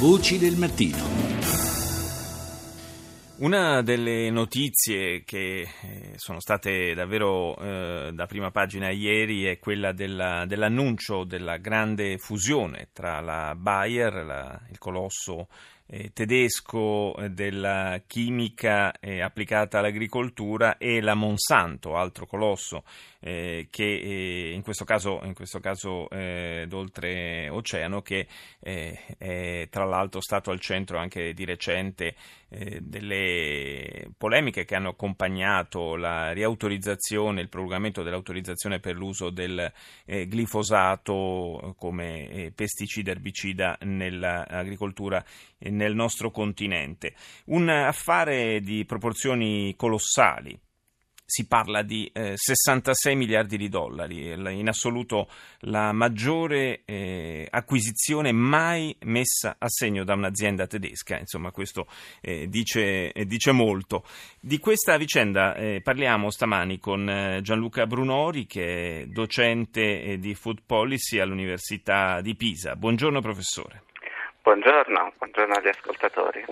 Voci del mattino. Una delle notizie che sono state davvero da prima pagina ieri è quella dell'annuncio della grande fusione tra la Bayer, il colosso tedesco della chimica applicata all'agricoltura, e la Monsanto, altro colosso che in questo caso d'oltreoceano, che è tra l'altro stato al centro anche di recente delle polemiche che hanno accompagnato la riautorizzazione, il prolungamento dell'autorizzazione per l'uso del glifosato come pesticida erbicida nell'agricoltura nel nostro continente. Un affare di proporzioni colossali. Si parla di 66 miliardi di dollari, in assoluto la maggiore acquisizione mai messa a segno da un'azienda tedesca. Insomma, questo dice molto. Di questa vicenda parliamo stamani con Gianluca Brunori, che è docente di Food Policy all'Università di Pisa. Buongiorno professore. Buongiorno agli ascoltatori.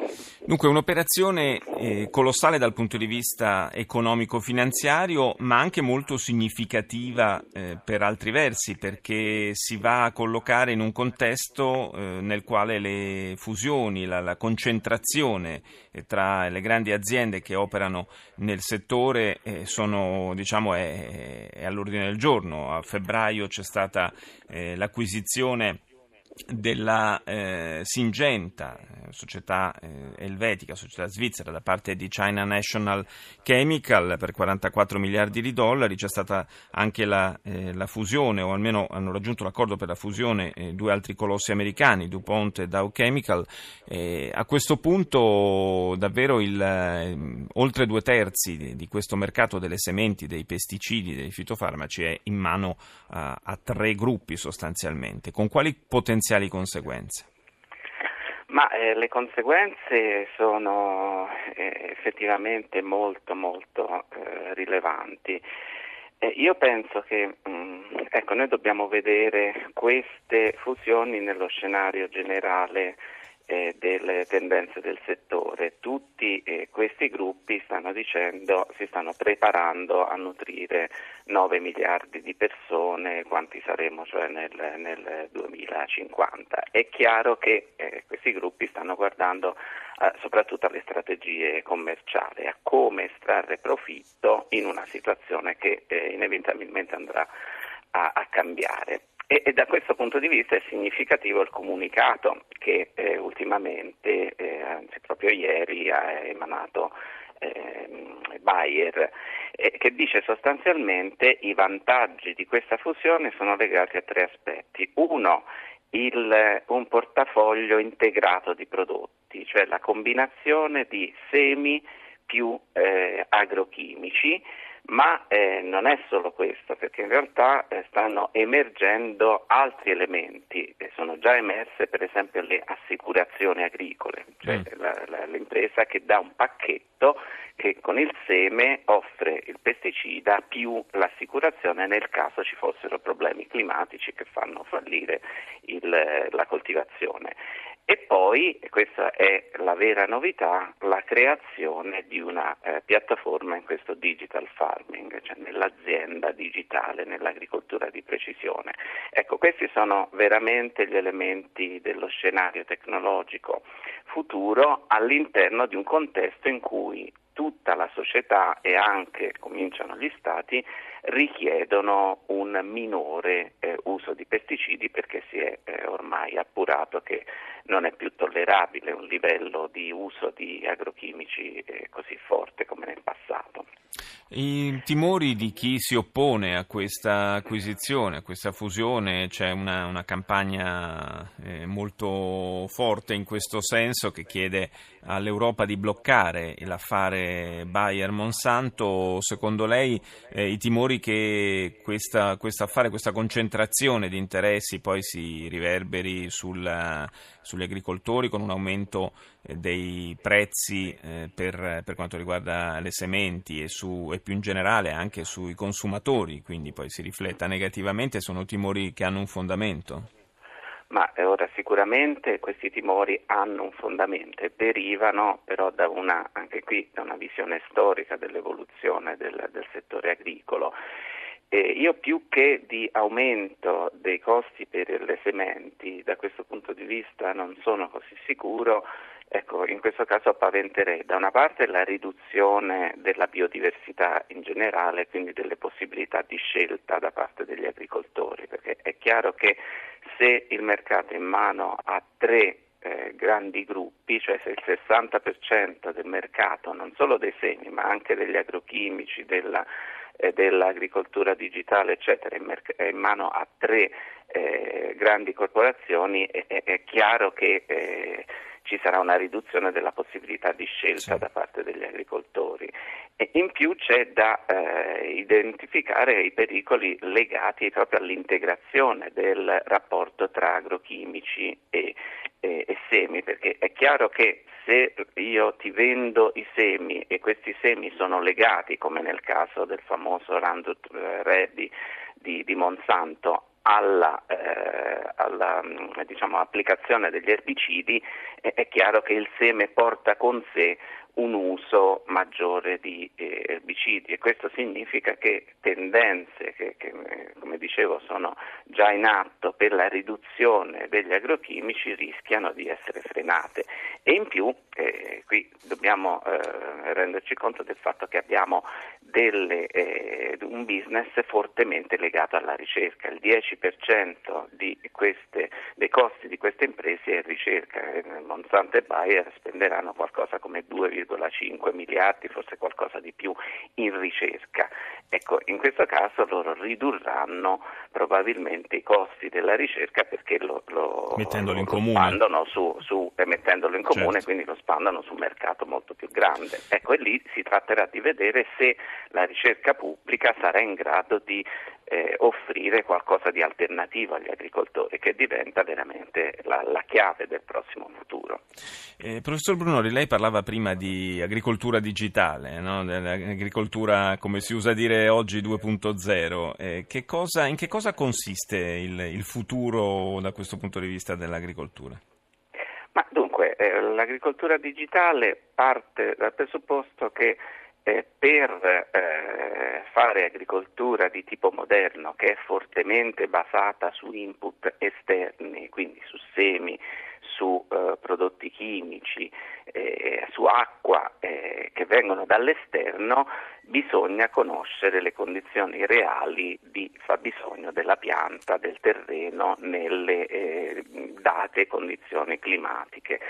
Dunque, un'operazione colossale dal punto di vista economico-finanziario, ma anche molto significativa per altri versi, perché si va a collocare in un contesto nel quale le fusioni, la concentrazione tra le grandi aziende che operano nel settore è all'ordine del giorno. A febbraio c'è stata l'acquisizione della Syngenta, società elvetica, società svizzera, da parte di China National Chemical per 44 miliardi di dollari. C'è stata anche la fusione, o almeno hanno raggiunto l'accordo per la fusione due altri colossi americani, DuPont e Dow Chemical. A questo punto davvero oltre 2/3 di questo mercato delle sementi, dei pesticidi, dei fitofarmaci è in mano a tre gruppi sostanzialmente. Con quali potenziali conseguenze? Ma le conseguenze sono effettivamente molto rilevanti. Io penso che noi dobbiamo vedere queste fusioni nello scenario generale delle tendenze del settore. Tutti questi gruppi si stanno preparando a nutrire 9 miliardi di persone, quanti saremo cioè nel 2050. È chiaro che questi gruppi stanno guardando soprattutto alle strategie commerciali, a come estrarre profitto in una situazione che inevitabilmente andrà a cambiare. E da questo punto di vista è significativo il comunicato che ultimamente, anzi proprio ieri, ha emanato Bayer, che dice sostanzialmente i vantaggi di questa fusione sono legati a tre aspetti. Uno, un portafoglio integrato di prodotti, cioè la combinazione di semi più agrochimici. Ma non è solo questo, perché in realtà stanno emergendo altri elementi. Sono già emerse per esempio le assicurazioni agricole, cioè l'impresa che dà un pacchetto che con il seme offre il pesticida più l'assicurazione nel caso ci fossero problemi climatici che fanno fallire la coltivazione. E poi, questa è la vera novità, la creazione di una piattaforma in questo digital farming, cioè nell'azienda digitale, nell'agricoltura di precisione. Ecco, questi sono veramente gli elementi dello scenario tecnologico futuro all'interno di un contesto in cui tutta la società e anche, cominciano gli stati, richiedono un minore uso di pesticidi, perché si è ormai appurato che non è più tollerabile un livello di uso di agrochimici così forte come nel passato. I timori di chi si oppone a questa acquisizione, a questa fusione, c'è una campagna molto forte in questo senso che chiede all'Europa di bloccare l'affare Bayer-Monsanto. Secondo lei i timori che questa concentrazione di interessi poi si riverberi sugli agricoltori, con un aumento dei prezzi per quanto riguarda le sementi e più in generale anche sui consumatori, quindi poi si rifletta negativamente, sono timori che hanno un fondamento? ma ora sicuramente questi timori hanno un fondamento e derivano però da una visione storica dell'evoluzione del settore agricolo. Io più che di aumento dei costi per le sementi, da questo punto di vista non sono così sicuro, in questo caso paventerei da una parte la riduzione della biodiversità in generale, quindi delle possibilità di scelta da parte degli agricoltori, perché è chiaro che se il mercato è in mano a tre grandi gruppi, cioè se il 60% del mercato, non solo dei semi ma anche degli agrochimici, dell'agricoltura digitale eccetera, è in mano a tre grandi corporazioni, è chiaro che ci sarà una riduzione della possibilità di scelta da parte degli agricoltori, e in più c'è da identificare i pericoli legati proprio all'integrazione del rapporto tra agrochimici e semi, perché è chiaro che se io ti vendo i semi e questi semi sono legati, come nel caso del famoso Roundup Ready di Monsanto, alla applicazione degli erbicidi, è chiaro che il seme porta con sé un uso maggiore di erbicidi, e questo significa che tendenze che come dicevo sono già in atto per la riduzione degli agrochimici rischiano di essere frenate, e in più qui dobbiamo renderci conto del fatto che abbiamo un business fortemente legato alla ricerca. Il 10% dei costi di queste imprese è ricerca. Monsanto e Bayer spenderanno qualcosa come 2,5 miliardi, forse qualcosa di più, in ricerca. In questo caso loro ridurranno probabilmente i costi della ricerca, perché lo mettendolo in comune, certo. Quindi lo spandono su un mercato molto più grande. E lì si tratterà di vedere se la ricerca pubblica sarà in grado di offrire qualcosa di alternativo agli agricoltori, che diventa veramente la chiave del prossimo futuro. Professor Brunori, lei parlava prima di agricoltura digitale, no? Dell'agricoltura, come si usa dire oggi, 2.0. In che cosa consiste il futuro da questo punto di vista dell'agricoltura? Ma dunque, l'agricoltura digitale parte dal presupposto che per fare agricoltura di tipo moderno, che è fortemente basata su input esterni, quindi su semi, su prodotti chimici, su acqua che vengono dall'esterno, bisogna conoscere le condizioni reali di fabbisogno della pianta, del terreno, nelle date condizioni climatiche.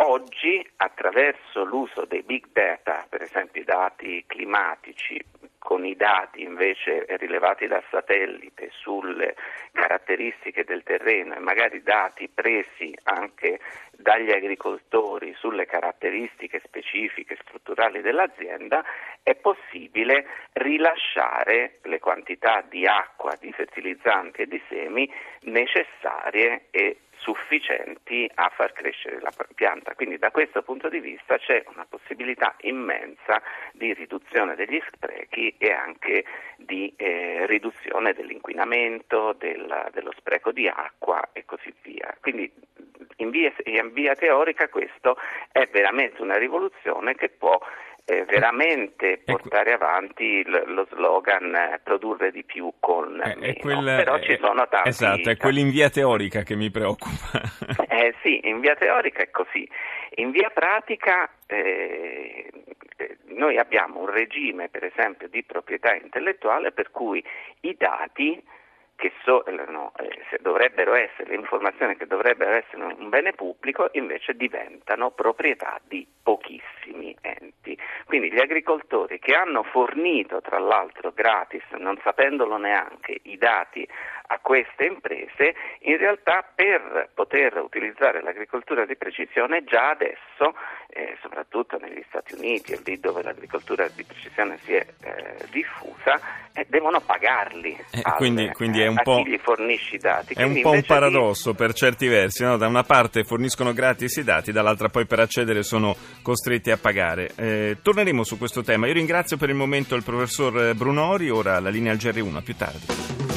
Oggi, attraverso l'uso dei big data, per esempio i dati climatici, con i dati invece rilevati da satellite sulle caratteristiche del terreno, e magari dati presi anche dagli agricoltori sulle caratteristiche specifiche strutturali dell'azienda, è possibile rilasciare le quantità di acqua, di fertilizzanti e di semi necessarie e sufficienti a far crescere la pianta. Quindi da questo punto di vista c'è una possibilità immensa di riduzione degli sprechi e anche di riduzione dell'inquinamento, dello spreco di acqua e così via. Quindi in via teorica questo è veramente una rivoluzione che può veramente portare avanti lo slogan produrre di più con meno, però ci sono tanti. Esatto, è quella in via teorica che mi preoccupa. Sì, in via teorica è così. In via pratica noi abbiamo un regime, per esempio, di proprietà intellettuale per cui i dati le informazioni che dovrebbero essere un bene pubblico invece diventano proprietà di pochissimi enti. Quindi gli agricoltori, che hanno fornito tra l'altro gratis, non sapendolo neanche, i dati a queste imprese, in realtà per poter utilizzare l'agricoltura di precisione già adesso, soprattutto negli Stati Uniti e lì dove l'agricoltura di precisione si è diffusa, devono pagarli. Quindi a chi gli fornisce i dati. È un po' un paradosso per certi versi, no? Da una parte forniscono gratis i dati, dall'altra poi per accedere sono costretti a pagare. Torneremo su questo tema. Io ringrazio per il momento il professor Brunori, ora la linea al GR1, a più tardi.